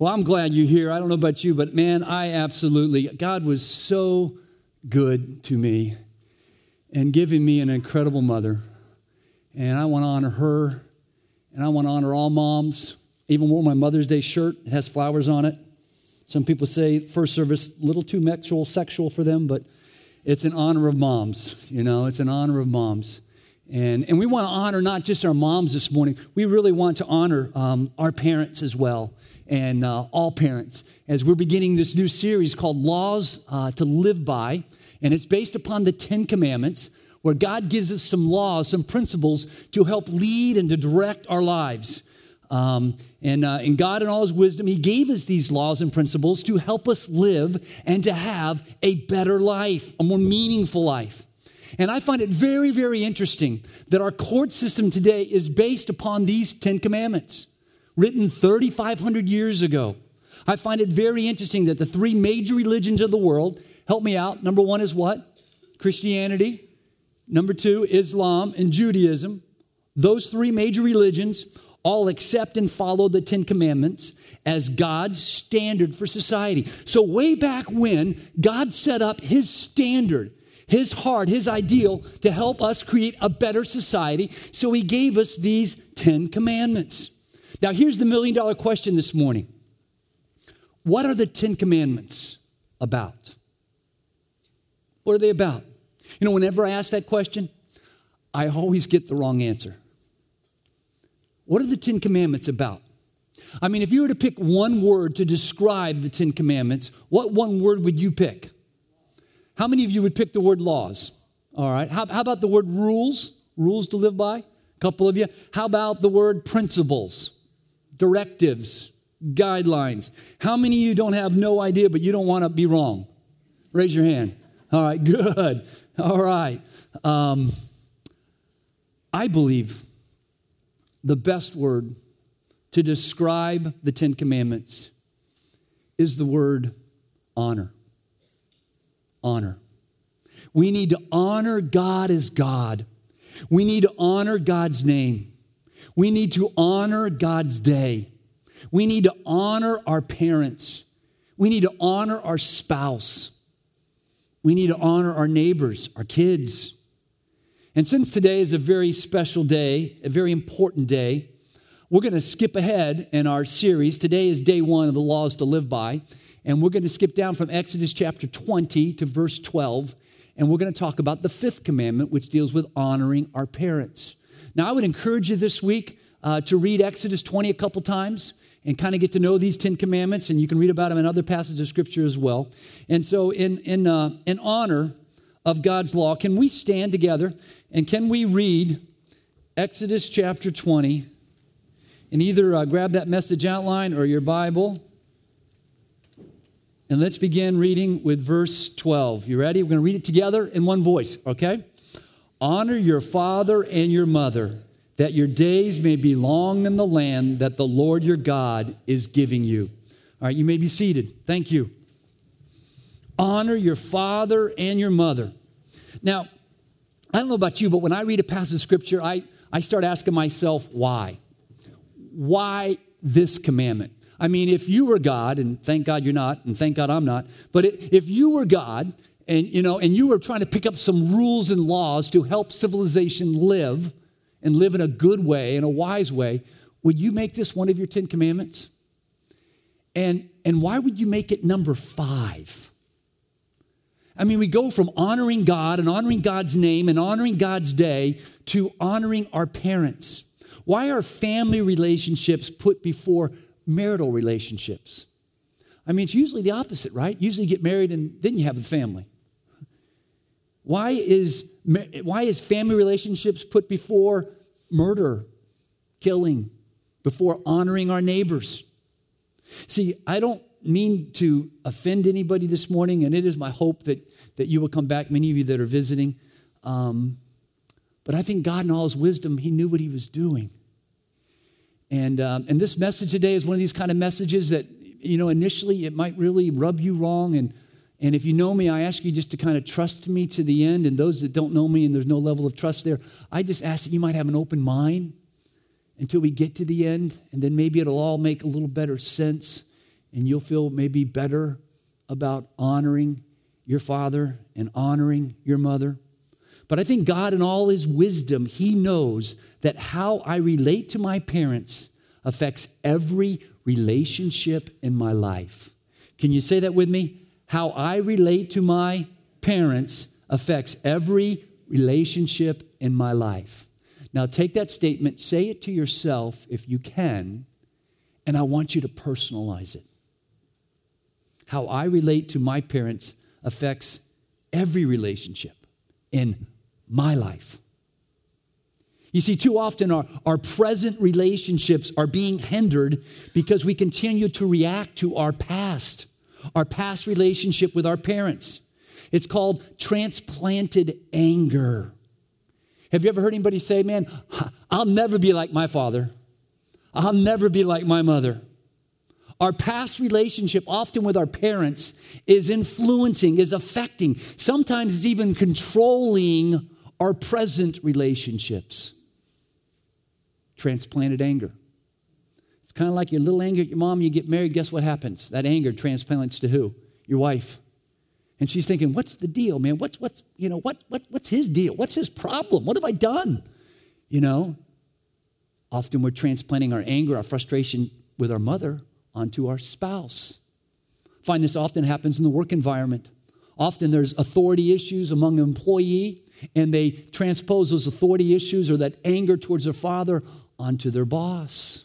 Well, I'm glad you're here. I don't know about you, but man, God was so good to me and giving me an incredible mother. And I want to honor her, and I want to honor all moms. Even wore my Mother's Day shirt. It has flowers on it. Some people say first service, a little too sexual for them, but it's in honor of moms. You know, it's in honor of moms. And we want to honor not just our moms this morning. We really want to honor our parents as well. And all parents, as we're beginning this new series called Laws to Live By, and it's based upon the Ten Commandments, where God gives us some laws, some principles to help lead and to direct our lives. And God, in all his wisdom, he gave us these laws and principles to help us live and to have a better life, a more meaningful life. And I find it very, very interesting that our court system today is based upon these Ten Commandments, written 3,500 years ago. I find it very interesting that the three major religions of the world, help me out, number one is what? Christianity. Number two, Islam and Judaism. Those three major religions all accept and follow the Ten Commandments as God's standard for society. So way back when, God set up his standard, his heart, his ideal to help us create a better society. So he gave us these Ten Commandments. Now, here's the million-dollar question this morning. What are the Ten Commandments about? What are they about? You know, whenever I ask that question, I always get the wrong answer. What are the Ten Commandments about? I mean, if you were to pick one word to describe the Ten Commandments, what one word would you pick? How many of you would pick the word laws? All right. How about the word rules? Rules to live by? A couple of you. How about the word principles? Directives, guidelines. How many of you don't have no idea, but you don't want to be wrong? Raise your hand. All right, good. All right. I believe the best word to describe the Ten Commandments is the word honor. Honor. We need to honor God as God. We need to honor God's name. We need to honor God's day. We need to honor our parents. We need to honor our spouse. We need to honor our neighbors, our kids. And since today is a very special day, a very important day, we're going to skip ahead in our series. Today is day one of the Laws to Live By. And we're going to skip down from Exodus chapter 20 to verse 12. And we're going to talk about the fifth commandment, which deals with honoring our parents. Now, I would encourage you this week to read Exodus 20 a couple times and kind of get to know these Ten Commandments, and you can read about them in other passages of Scripture as well. And so in honor of God's law, can we stand together and can we read Exodus chapter 20 and either grab that message outline or your Bible, and let's begin reading with verse 12. You ready? We're going to read it together in one voice, okay? Honor your father and your mother, that your days may be long in the land that the Lord your God is giving you. All right, you may be seated. Thank you. Honor your father and your mother. Now, I don't know about you, but when I read a passage of Scripture, I start asking myself, why? Why this commandment? I mean, if you were God, and thank God you're not, and thank God I'm not, but if you were God, and you know, and you were trying to pick up some rules and laws to help civilization live, and live in a good way, in a wise way, would you make this one of your Ten Commandments? And why would you make it number 5? I mean, we go from honoring God and honoring God's name and honoring God's day to honoring our parents. Why are family relationships put before marital relationships? I mean, it's usually the opposite, right? Usually you get married and then you have a family. Why is family relationships put before murder, killing, before honoring our neighbors? See, I don't mean to offend anybody this morning, and it is my hope that you will come back, many of you that are visiting. But I think God, in all his wisdom, he knew what he was doing. And this message today is one of these kind of messages that, you know, initially it might really rub you wrong, and if you know me, I ask you just to kind of trust me to the end. And those that don't know me and there's no level of trust there, I just ask that you might have an open mind until we get to the end. And then maybe it'll all make a little better sense. and you'll feel maybe better about honoring your father and honoring your mother. But I think God, in all his wisdom, he knows that how I relate to my parents affects every relationship in my life. Can you say that with me? How I relate to my parents affects every relationship in my life. Now take that statement, say it to yourself if you can, and I want you to personalize it. How I relate to my parents affects every relationship in my life. You see, too often our present relationships are being hindered because we continue to react to our past relationship with our parents. It's called transplanted anger. Have you ever heard anybody say, man, I'll never be like my father. I'll never be like my mother. Our past relationship, often with our parents, is influencing, is affecting, sometimes it's even controlling our present relationships. Transplanted anger. It's kind of like your little anger at your mom, you get married, guess what happens? That anger transplants to who? Your wife. And she's thinking, what's the deal, man? What's his deal? What's his problem? What have I done? You know, often we're transplanting our anger, our frustration with our mother onto our spouse. I find this often happens in the work environment. Often there's authority issues among an employee, and they transpose those authority issues or that anger towards their father onto their boss.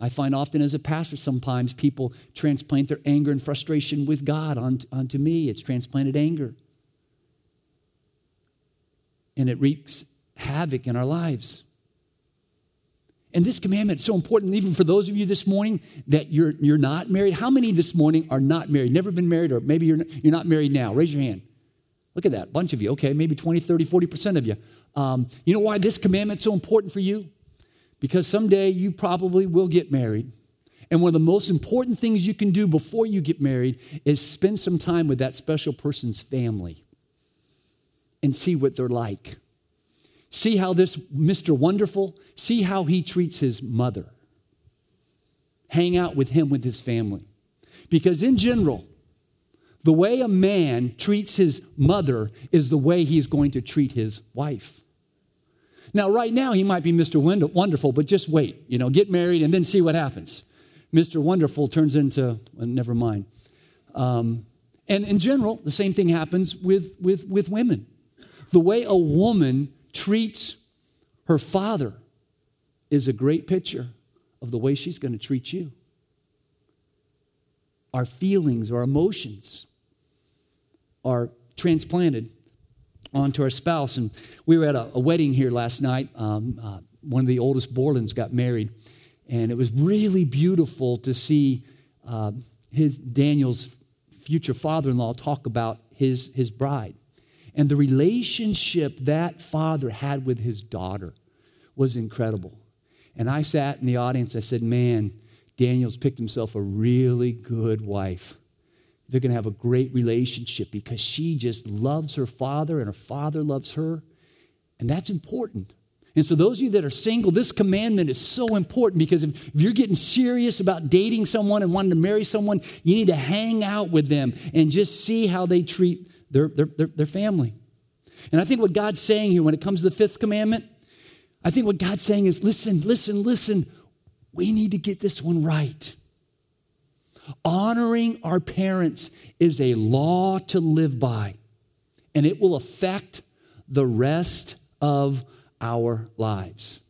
I find often as a pastor, sometimes people transplant their anger and frustration with God onto me. It's transplanted anger. And it wreaks havoc in our lives. And this commandment is so important, even for those of you this morning that you're not married. How many this morning are not married, never been married, or maybe you're not married now? Raise your hand. Look at that, bunch of you. Okay, maybe 20, 30, 40% of you. You know why this commandment is so important for you? Because someday you probably will get married. And one of the most important things you can do before you get married is spend some time with that special person's family and see what they're like. See how this Mr. Wonderful, see how he treats his mother. Hang out with him, with his family. Because in general, the way a man treats his mother is the way he's going to treat his wife. Now, right now, he might be Mr. Wonderful, but just wait. You know, get married and then see what happens. Mr. Wonderful turns into, never mind. And in general, the same thing happens with women. The way a woman treats her father is a great picture of the way she's going to treat you. Our feelings, our emotions are transplanted onto our spouse. And we were at a wedding here last night. One of the oldest Borlands got married, and it was really beautiful to see Daniel's future father-in-law talk about his bride. And the relationship that father had with his daughter was incredible. And I sat in the audience. I said, man, Daniel's picked himself a really good wife. They're going to have a great relationship because she just loves her father and her father loves her. And that's important. And so those of you that are single, this commandment is so important because if you're getting serious about dating someone and wanting to marry someone, you need to hang out with them and just see how they treat their family. And I think what God's saying here when it comes to the fifth commandment, I think what God's saying is, listen, we need to get this one right. Honoring our parents is a law to live by, and it will affect the rest of our lives.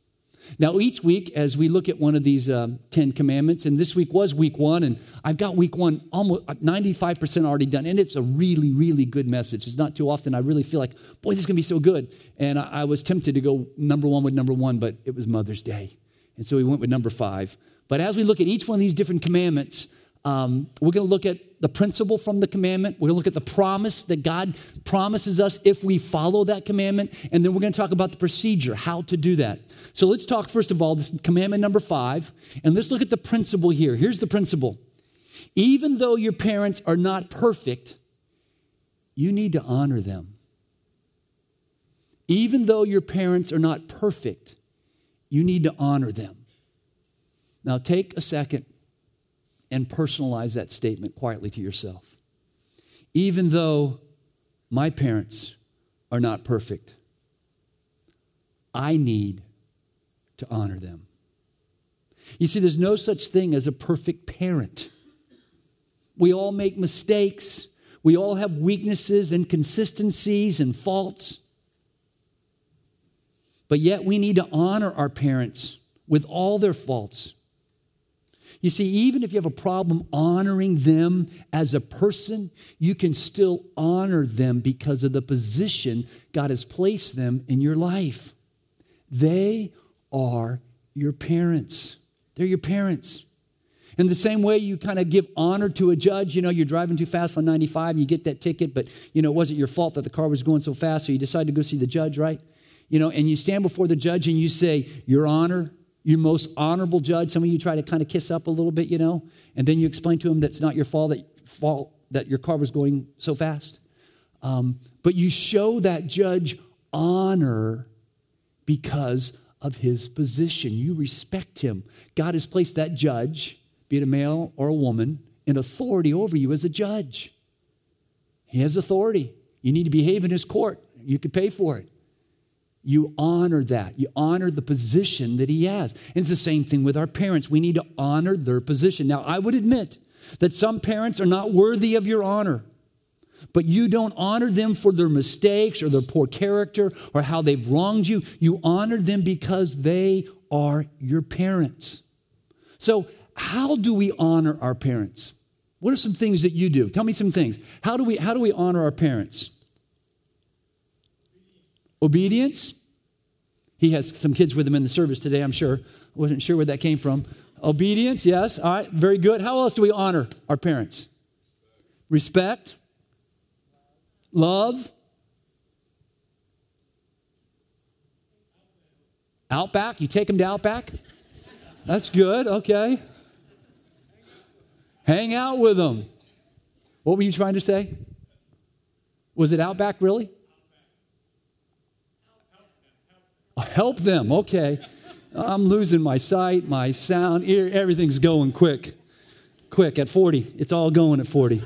Now, each week, as we look at one of these 10 commandments, and this week was week one, and I've got week one almost 95% already done, and it's a really, really good message. It's not too often I really feel like, boy, this is going to be so good. And I was tempted to go number one, but it was Mother's Day. And so we went with number 5. But as we look at each one of these different commandments, we're going to look at the principle from the commandment. We're going to look at the promise that God promises us if we follow that commandment. And then we're going to talk about the procedure, how to do that. So let's talk, first of all, this is commandment number 5. And let's look at the principle here. Here's the principle. Even though your parents are not perfect, you need to honor them. Even though your parents are not perfect, you need to honor them. Now take a second and personalize that statement quietly to yourself. Even though my parents are not perfect, I need to honor them. You see, there's no such thing as a perfect parent. We all make mistakes. We all have weaknesses, inconsistencies, and faults. But yet we need to honor our parents with all their faults. You see, even if you have a problem honoring them as a person, you can still honor them because of the position God has placed them in your life. They are your parents. They're your parents. In the same way you kind of give honor to a judge, you know, you're driving too fast on 95, you get that ticket, but, you know, it wasn't your fault that the car was going so fast, so you decide to go see the judge, right? You know, and you stand before the judge and you say, Your Honor, your most honorable judge. Some of you try to kind of kiss up a little bit, you know, and then you explain to him that's not your fault that your car was going so fast. But you show that judge honor because of his position. You respect him. God has placed that judge, be it a male or a woman, in authority over you as a judge. He has authority. You need to behave in his court. You could pay for it. You honor that. You honor the position that he has. And it's the same thing with our parents. We need to honor their position. Now, I would admit that some parents are not worthy of your honor, but you don't honor them for their mistakes or their poor character or how they've wronged you. You honor them because they are your parents. So how do we honor our parents? What are some things that you do? Tell me some things. How do we honor our parents? Obedience. He has some kids with him in the service today, I'm sure. I wasn't sure where that came from. Obedience, yes. All right, very good. How else do we honor our parents? Respect. Love. Outback. You take them to Outback? That's good. Okay. Hang out with them. What were you trying to say? Was it Outback, really? Help them. Okay. I'm losing my sight, my sound, ear. Everything's going quick at 40. It's all going at 40.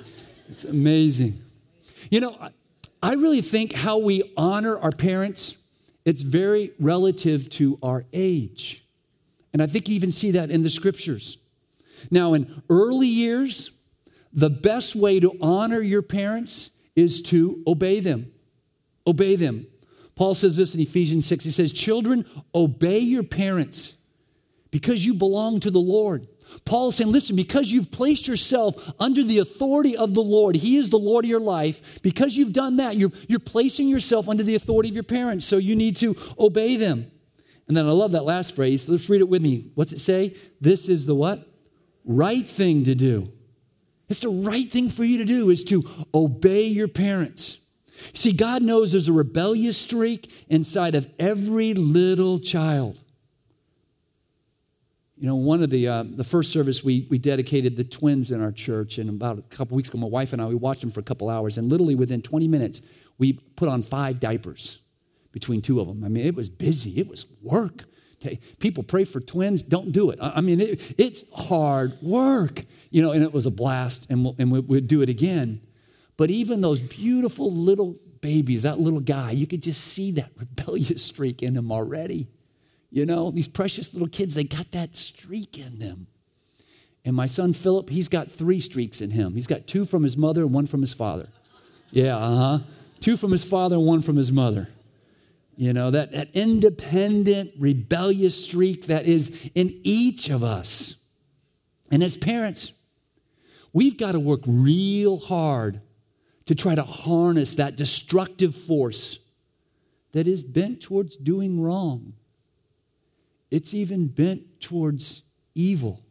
It's amazing. You know, I really think how we honor our parents, it's very relative to our age. And I think you even see that in the scriptures. Now, in early years, the best way to honor your parents is to obey them. Obey them. Paul says this in Ephesians 6. He says, Children, obey your parents because you belong to the Lord. Paul is saying, listen, because you've placed yourself under the authority of the Lord, he is the Lord of your life. Because you've done that, you're placing yourself under the authority of your parents, so you need to obey them. And then I love that last phrase. Let's read it with me. What's it say? This is the what? Right thing to do. It's the right thing for you to do is to obey your parents. See, God knows there's a rebellious streak inside of every little child. You know, one of the first service, we dedicated the twins in our church, and about a couple weeks ago, my wife and I, we watched them for a couple hours, and literally within 20 minutes, we put on 5 diapers between two of them. I mean, it was busy. It was work. People pray for twins. Don't do it. I mean, it's hard work, you know, and it was a blast, and we'll do it again. But even those beautiful little babies, that little guy, you could just see that rebellious streak in him already. You know, these precious little kids, they got that streak in them. And my son, Philip, he's got 3 streaks in him. He's got 2 from his mother and 1 from his father. Yeah, 2 from his father and 1 from his mother. You know, that independent, rebellious streak that is in each of us. And as parents, we've got to work real hard to try to harness that destructive force that is bent towards doing wrong. It's even bent towards evil.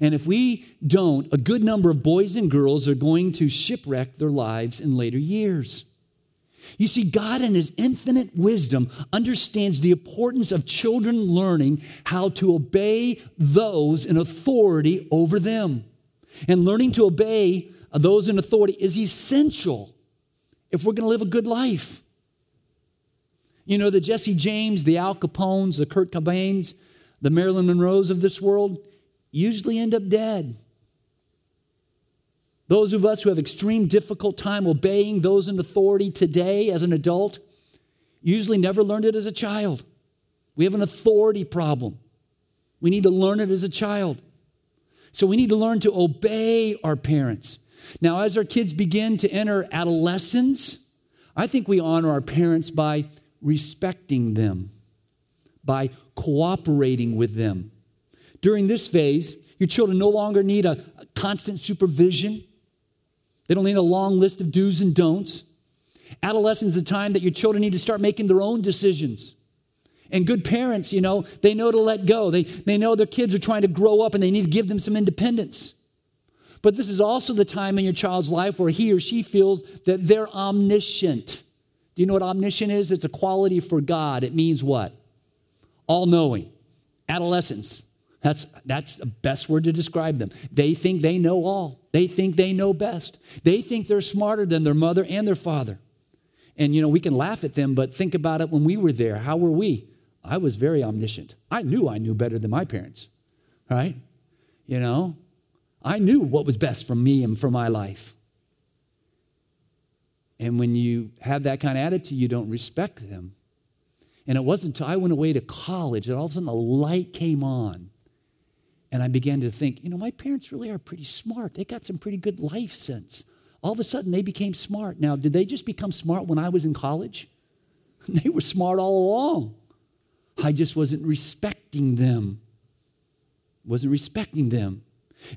And if we don't, a good number of boys and girls are going to shipwreck their lives in later years. You see, God in his infinite wisdom understands the importance of children learning how to obey those in authority over them. And learning to obey those in authority is essential if we're going to live a good life. You know, the Jesse James, the Al Capones, the Kurt Cobains, the Marilyn Monroes of this world, usually end up dead. Those of us who have extreme difficult time obeying those in authority today as an adult usually never learned it as a child. We have an authority problem. We need to learn it as a child. So we need to learn to obey our parents. Now, as our kids begin to enter adolescence, I think we honor our parents by respecting them, by cooperating with them. During this phase, your children no longer need a constant supervision. They don't need a long list of do's and don'ts. Adolescence is the time that your children need to start making their own decisions. And good parents, you know, they know to let go. They know their kids are trying to grow up and they need to give them some independence. But this is also the time in your child's life where he or she feels that they're omniscient. Do you know what omniscient is? It's a quality for God. It means what? All-knowing. Adolescence. That's the best word to describe them. They think they know all. They think they know best. They think they're smarter than their mother and their father. And, you know, we can laugh at them, but think about it when we were there. How were we? I was very omniscient. I knew better than my parents, right? You know, I knew what was best for me and for my life. And when you have that kind of attitude, you don't respect them. And it wasn't until I went away to college that all of a sudden the light came on. And I began to think, you know, my parents really are pretty smart. They got some pretty good life sense. All of a sudden they became smart. Now, did they just become smart when I was in college? They were smart all along. I just wasn't respecting them.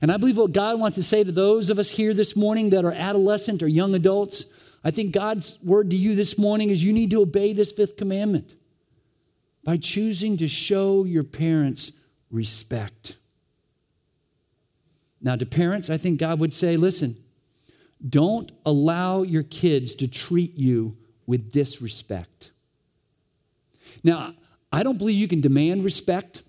And I believe what God wants to say to those of us here this morning that are adolescent or young adults, I think God's word to you this morning is you need to obey this fifth commandment by choosing to show your parents respect. Now, to parents, I think God would say, listen, don't allow your kids to treat you with disrespect. Now, I don't believe you can demand respect.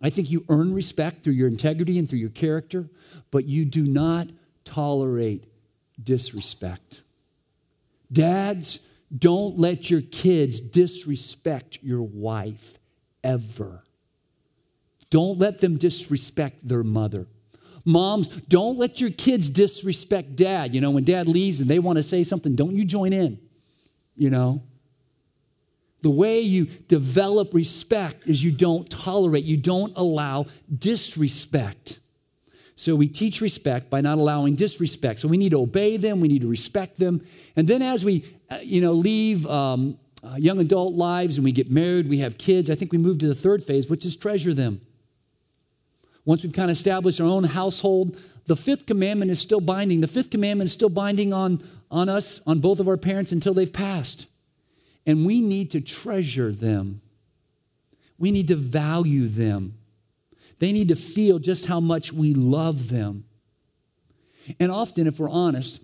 I think you earn respect through your integrity and through your character, but you do not tolerate disrespect. Dads, don't let your kids disrespect your wife ever. Don't let them disrespect their mother. Moms, don't let your kids disrespect dad. You know, when dad leaves and they want to say something, don't you join in, you know? The way you develop respect is you don't tolerate, you don't allow disrespect. So we teach respect by not allowing disrespect. So we need to obey them, we need to respect them. And then as we, leave young adult lives and we get married, we have kids, I think we move to the third phase, which is treasure them. Once we've kind of established our own household, the fifth commandment is still binding. The fifth commandment is still binding on us, on both of our parents until they've passed. And we need to treasure them. We need to value them. They need to feel just how much we love them. And often, if we're honest,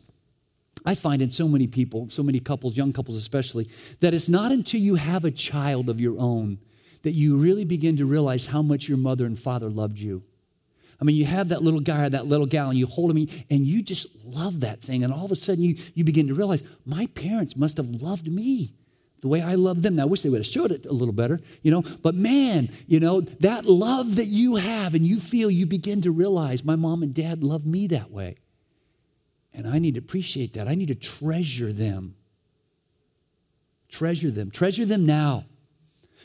I find in so many people, so many couples, young couples especially, that it's not until you have a child of your own that you really begin to realize how much your mother and father loved you. I mean, you have that little guy or that little gal, and you hold him, and you just love that thing. And all of a sudden, you begin to realize, my parents must have loved me the way I love them. Now, I wish they would have showed it a little better, you know. But man, you know, that love that you have and you feel, you begin to realize my mom and dad love me that way. And I need to appreciate that. I need to treasure them. Treasure them now.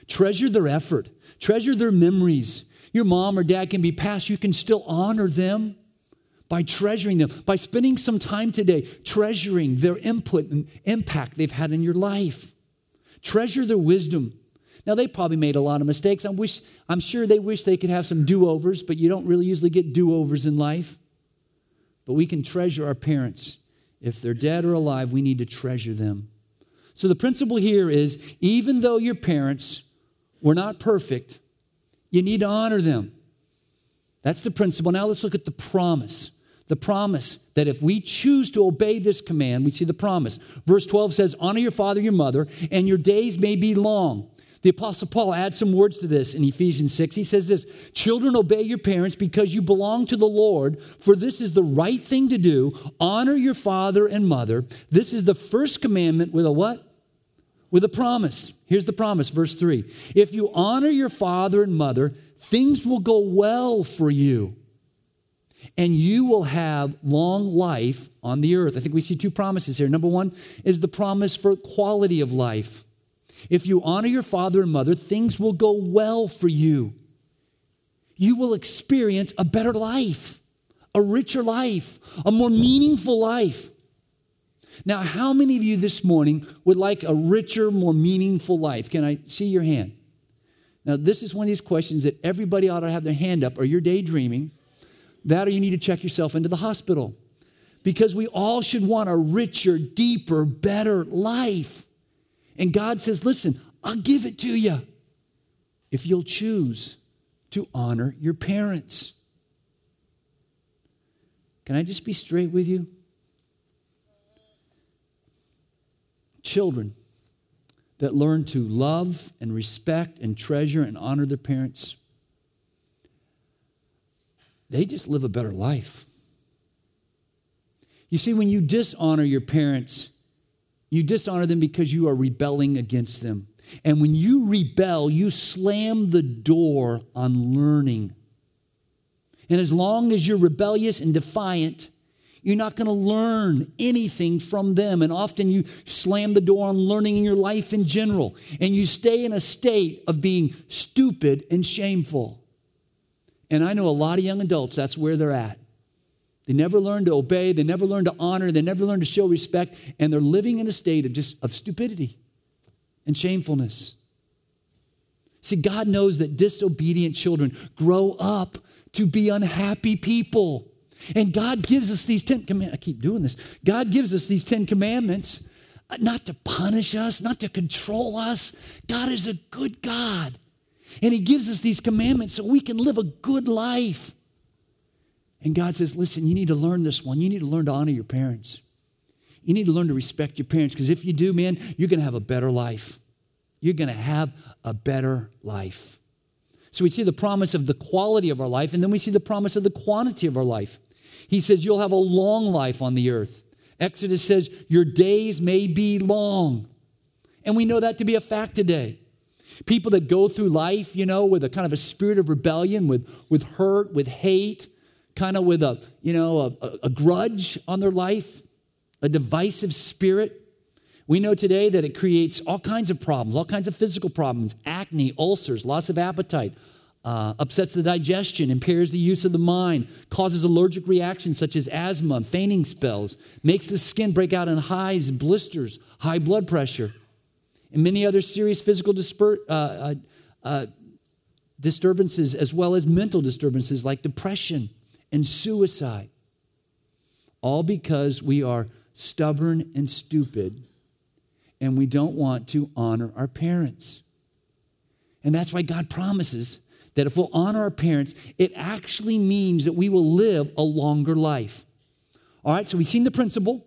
Treasure their effort. Treasure their memories. Your mom or dad can be passed. You can still honor them by treasuring them, by spending some time today treasuring their input and impact they've had in your life. Treasure their wisdom. Now, they probably made a lot of mistakes. I'm sure they wish they could have some do-overs, but you don't really usually get do-overs in life. But we can treasure our parents. If they're dead or alive, we need to treasure them. So the principle here is, even though your parents were not perfect, you need to honor them. That's the principle. Now let's look at the promise. The promise that if we choose to obey this command, we see the promise. Verse 12 says, honor your father and your mother, and your days may be long. The Apostle Paul adds some words to this in Ephesians 6. He says this, children, obey your parents because you belong to the Lord, for this is the right thing to do. Honor your father and mother. This is the first commandment with a what? With a promise. Here's the promise, verse 3. If you honor your father and mother, things will go well for you, and you will have long life on the earth. I think we see two promises here. Number one is the promise for quality of life. If you honor your father and mother, things will go well for you. You will experience a better life, a richer life, a more meaningful life. Now, how many of you this morning would like a richer, more meaningful life? Can I see your hand? Now, this is one of these questions that everybody ought to have their hand up, or you're daydreaming. That or you need to check yourself into the hospital, because we all should want a richer, deeper, better life. And God says, listen, I'll give it to you if you'll choose to honor your parents. Can I just be straight with you? Children that learn to love and respect and treasure and honor their parents, they just live a better life. You see, when you dishonor your parents, you dishonor them because you are rebelling against them. And when you rebel, you slam the door on learning. And as long as you're rebellious and defiant, you're not going to learn anything from them. And often you slam the door on learning in your life in general. And you stay in a state of being stupid and shameful. And I know a lot of young adults, that's where they're at. They never learn to obey. They never learn to honor. They never learn to show respect. And they're living in a state of just of stupidity and shamefulness. See, God knows that disobedient children grow up to be unhappy people. And God gives us these 10 commandments. I keep doing this. God gives us these 10 commandments not to punish us, not to control us. God is a good God. And he gives us these commandments so we can live a good life. And God says, listen, you need to learn this one. You need to learn to honor your parents. You need to learn to respect your parents, because if you do, man, you're going to have a better life. You're going to have a better life. So we see the promise of the quality of our life, and then we see the promise of the quantity of our life. He says you'll have a long life on the earth. Exodus says your days may be long. And we know that to be a fact today. People that go through life, you know, with a kind of a spirit of rebellion, with hurt, with hate, kind of with a grudge on their life, a divisive spirit. We know today that it creates all kinds of problems, all kinds of physical problems, acne, ulcers, loss of appetite, upsets the digestion, impairs the use of the mind, causes allergic reactions such as asthma, fainting spells, makes the skin break out in hives and blisters, high blood pressure, and many other serious physical disturbances, as well as mental disturbances like depression and suicide, all because we are stubborn and stupid, and we don't want to honor our parents. And that's why God promises that if we'll honor our parents, it actually means that we will live a longer life. All right, so we've seen the principle,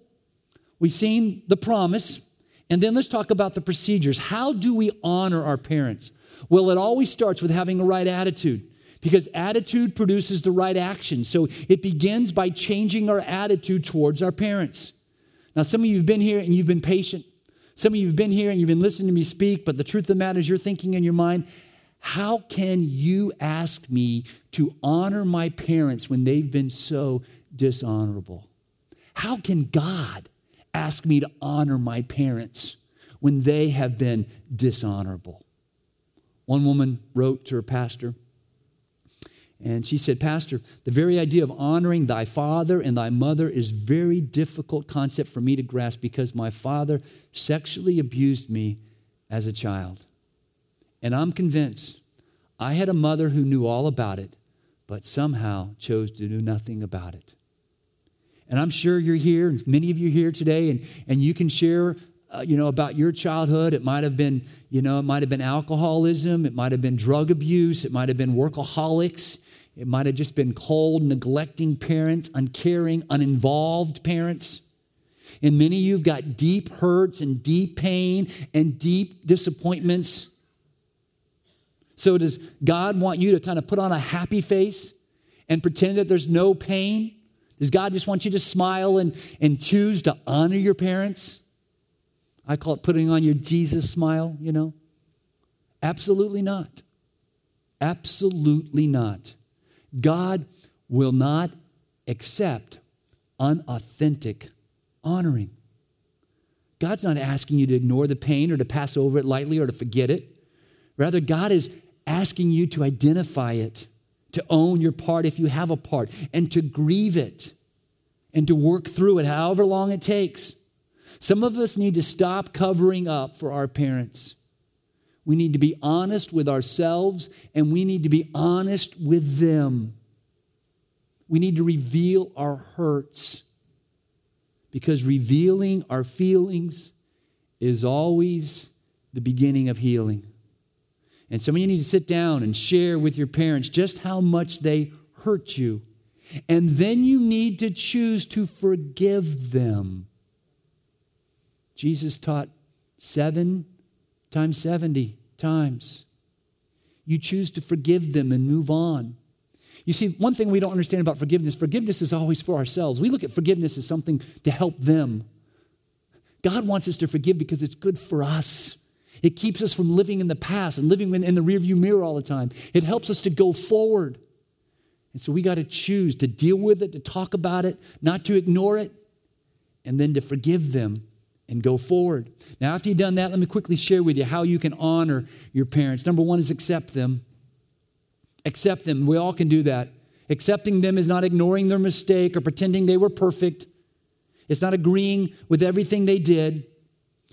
we've seen the promise. And then let's talk about the procedures. How do we honor our parents? Well, it always starts with having a right attitude, because attitude produces the right action. So it begins by changing our attitude towards our parents. Now, some of you have been here and you've been patient. Some of you have been here and you've been listening to me speak, but the truth of the matter is you're thinking in your mind, how can you ask me to honor my parents when they've been so dishonorable? How can God ask me to honor my parents when they have been dishonorable? One woman wrote to her pastor, and she said, "Pastor, the very idea of honoring thy father and thy mother is a very difficult concept for me to grasp, because my father sexually abused me as a child. And I'm convinced I had a mother who knew all about it, but somehow chose to do nothing about it." And I'm sure you're here, and many of you here today, and you can share, about your childhood. It might have been, it might have been alcoholism. It might have been drug abuse. It might have been workaholics. It might have just been cold, neglecting parents, uncaring, uninvolved parents. And many of you have got deep hurts and deep pain and deep disappointments. So does God want you to kind of put on a happy face and pretend that there's no pain? Does God just want you to smile and choose to honor your parents? I call it putting on your Jesus smile. Absolutely not. Absolutely not. God will not accept unauthentic honoring. God's not asking you to ignore the pain or to pass over it lightly or to forget it. Rather, God is asking you to identify it, to own your part if you have a part, and to grieve it and to work through it however long it takes. Some of us need to stop covering up for our parents. We need to be honest with ourselves, and we need to be honest with them. We need to reveal our hurts, because revealing our feelings is always the beginning of healing. And some of you need to sit down and share with your parents just how much they hurt you. And then you need to choose to forgive them. Jesus taught 7 times 70 times. You choose to forgive them and move on. You see, one thing we don't understand about forgiveness is always for ourselves. We look at forgiveness as something to help them. God wants us to forgive because it's good for us. It keeps us from living in the past and living in the rearview mirror all the time. It helps us to go forward. And so we got to choose to deal with it, to talk about it, not to ignore it, and then to forgive them and go forward. Now, after you've done that, let me quickly share with you how you can honor your parents. Number one is accept them. Accept them. We all can do that. Accepting them is not ignoring their mistake or pretending they were perfect. It's not agreeing with everything they did.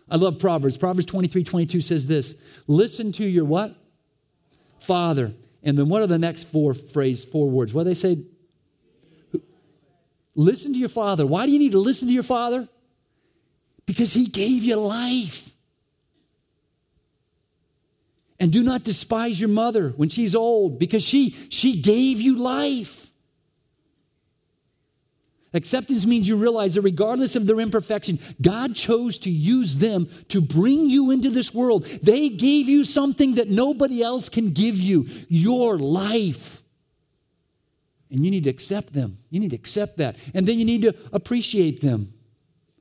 I love Proverbs. Proverbs 23:22 says this: listen to your what? Father. And then what are the next four words? What do they say? Listen to your father. Why do you need to listen to your father? Because he gave you life. And do not despise your mother when she's old, because she gave you life. Acceptance means you realize that regardless of their imperfection, God chose to use them to bring you into this world. They gave you something that nobody else can give you, your life. And you need to accept them. You need to accept that. And then you need to appreciate them.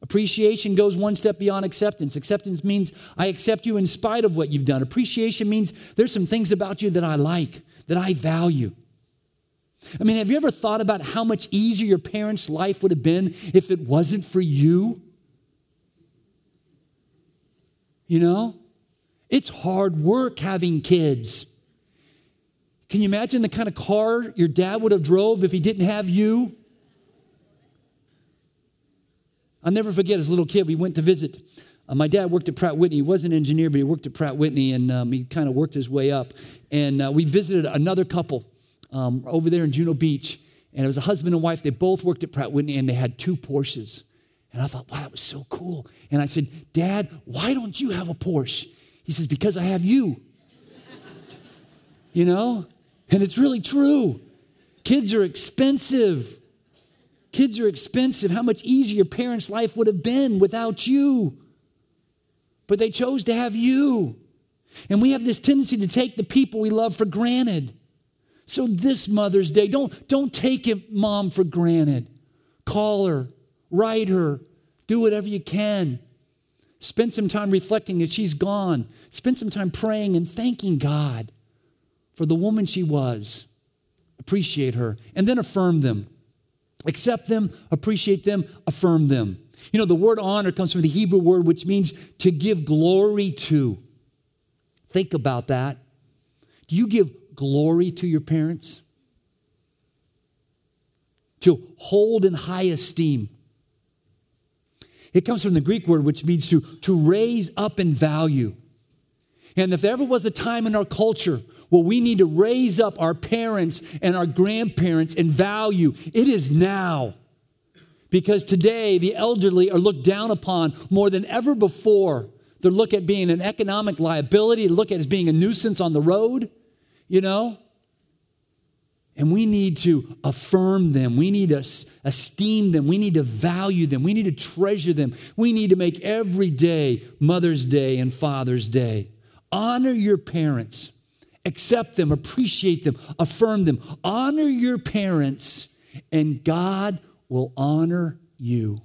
Appreciation goes one step beyond acceptance. Acceptance means I accept you in spite of what you've done. Appreciation means there's some things about you that I like, that I value. I mean, have you ever thought about how much easier your parents' life would have been if it wasn't for you? You know, it's hard work having kids. Can you imagine the kind of car your dad would have drove if he didn't have you? I'll never forget, as a little kid, we went to visit. My dad worked at Pratt Whitney. He was an engineer, but he worked at Pratt Whitney, and he kind of worked his way up. And we visited another couple over there in Juneau Beach. And it was a husband and wife. They both worked at Pratt Whitney, and they had 2 Porsches. And I thought, wow, that was so cool. And I said, Dad, why don't you have a Porsche? He says, because I have you. You know? And it's really true. Kids are expensive. Kids are expensive. How much easier your parents' life would have been without you. But they chose to have you. And we have this tendency to take the people we love for granted. So this Mother's Day, don't take it, Mom, for granted. Call her, write her, do whatever you can. Spend some time reflecting as she's gone. Spend some time praying and thanking God for the woman she was. Appreciate her. And then affirm them. Accept them, appreciate them, affirm them. You know, the word honor comes from the Hebrew word, which means to give glory to. Think about that. Do you give glory to your parents? To hold in high esteem. It comes from the Greek word, which means to raise up in value. And if there ever was a time in our culture well, we need to raise up our parents and our grandparents in value, it is now. Because today, the elderly are looked down upon more than ever before. They're looked at being an economic liability, looked at as being a nuisance on the road, you know. And we need to affirm them. We need to esteem them. We need to value them. We need to treasure them. We need to make every day Mother's Day and Father's Day. Honor your parents. Accept them, appreciate them, affirm them. Honor your parents, and God will honor you.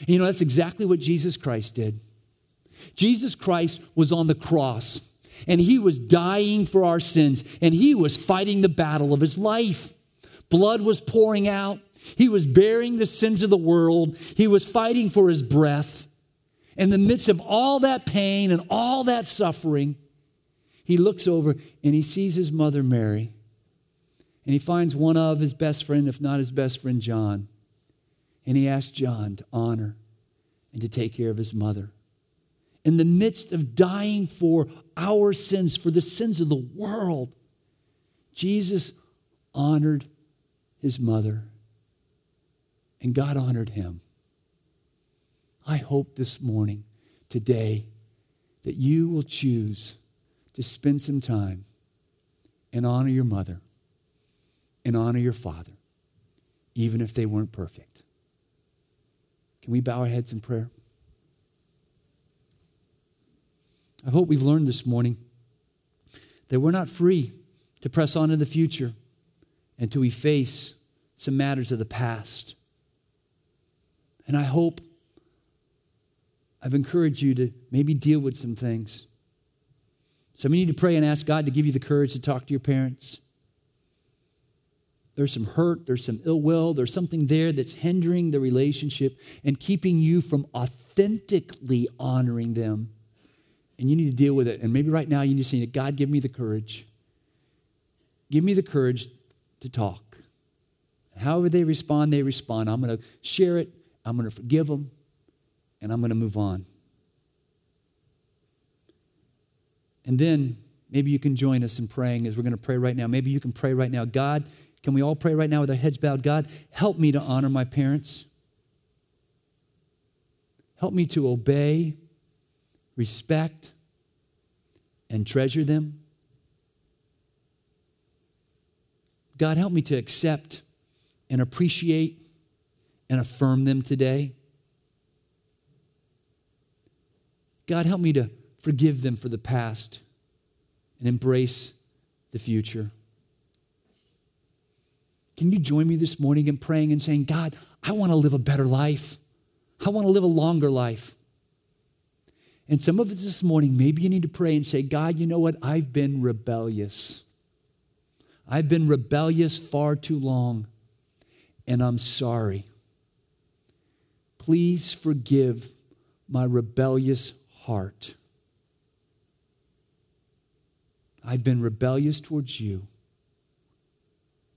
And you know, that's exactly what Jesus Christ did. Jesus Christ was on the cross, and he was dying for our sins, and he was fighting the battle of his life. Blood was pouring out. He was bearing the sins of the world. He was fighting for his breath. In the midst of all that pain and all that suffering, he looks over and he sees his mother Mary. And he finds one of his best friend, if not his best friend, John. And he asks John to honor and to take care of his mother. In the midst of dying for our sins, for the sins of the world, Jesus honored his mother. And God honored him. I hope this morning, today, that you will choose to spend some time and honor your mother and honor your father, even if they weren't perfect. Can we bow our heads in prayer? I hope we've learned this morning that we're not free to press on to the future until we face some matters of the past. And I hope I've encouraged you to maybe deal with some things. Some of you need to pray and ask God to give you the courage to talk to your parents. There's some hurt, there's some ill will, there's something there that's hindering the relationship and keeping you from authentically honoring them. And you need to deal with it. And maybe right now you need to say, God, give me the courage. Give me the courage to talk. However they respond. I'm going to share it. I'm going to forgive them. And I'm going to move on. And then maybe you can join us in praying as we're going to pray right now. Maybe you can pray right now. God, can we all pray right now with our heads bowed? God, help me to honor my parents. Help me to obey, respect, and treasure them. God, help me to accept and appreciate and affirm them today. God, help me to forgive them for the past and embrace the future. Can you join me this morning in praying and saying, God, I want to live a better life. I want to live a longer life. And some of us this morning, maybe you need to pray and say, God, you know what? I've been rebellious. I've been rebellious far too long, and I'm sorry. Please forgive my rebellious heart. I've been rebellious towards you.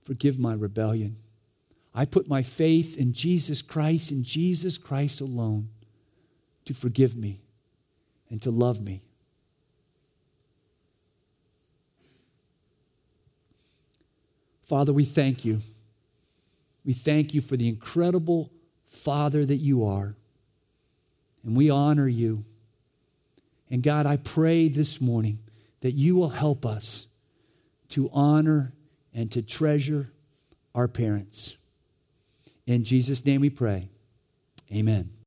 Forgive my rebellion. I put my faith in Jesus Christ alone, to forgive me and to love me. Father, we thank you. We thank you for the incredible Father that you are. And we honor you. And God, I pray this morning that you will help us to honor and to treasure our parents. In Jesus' name we pray. Amen.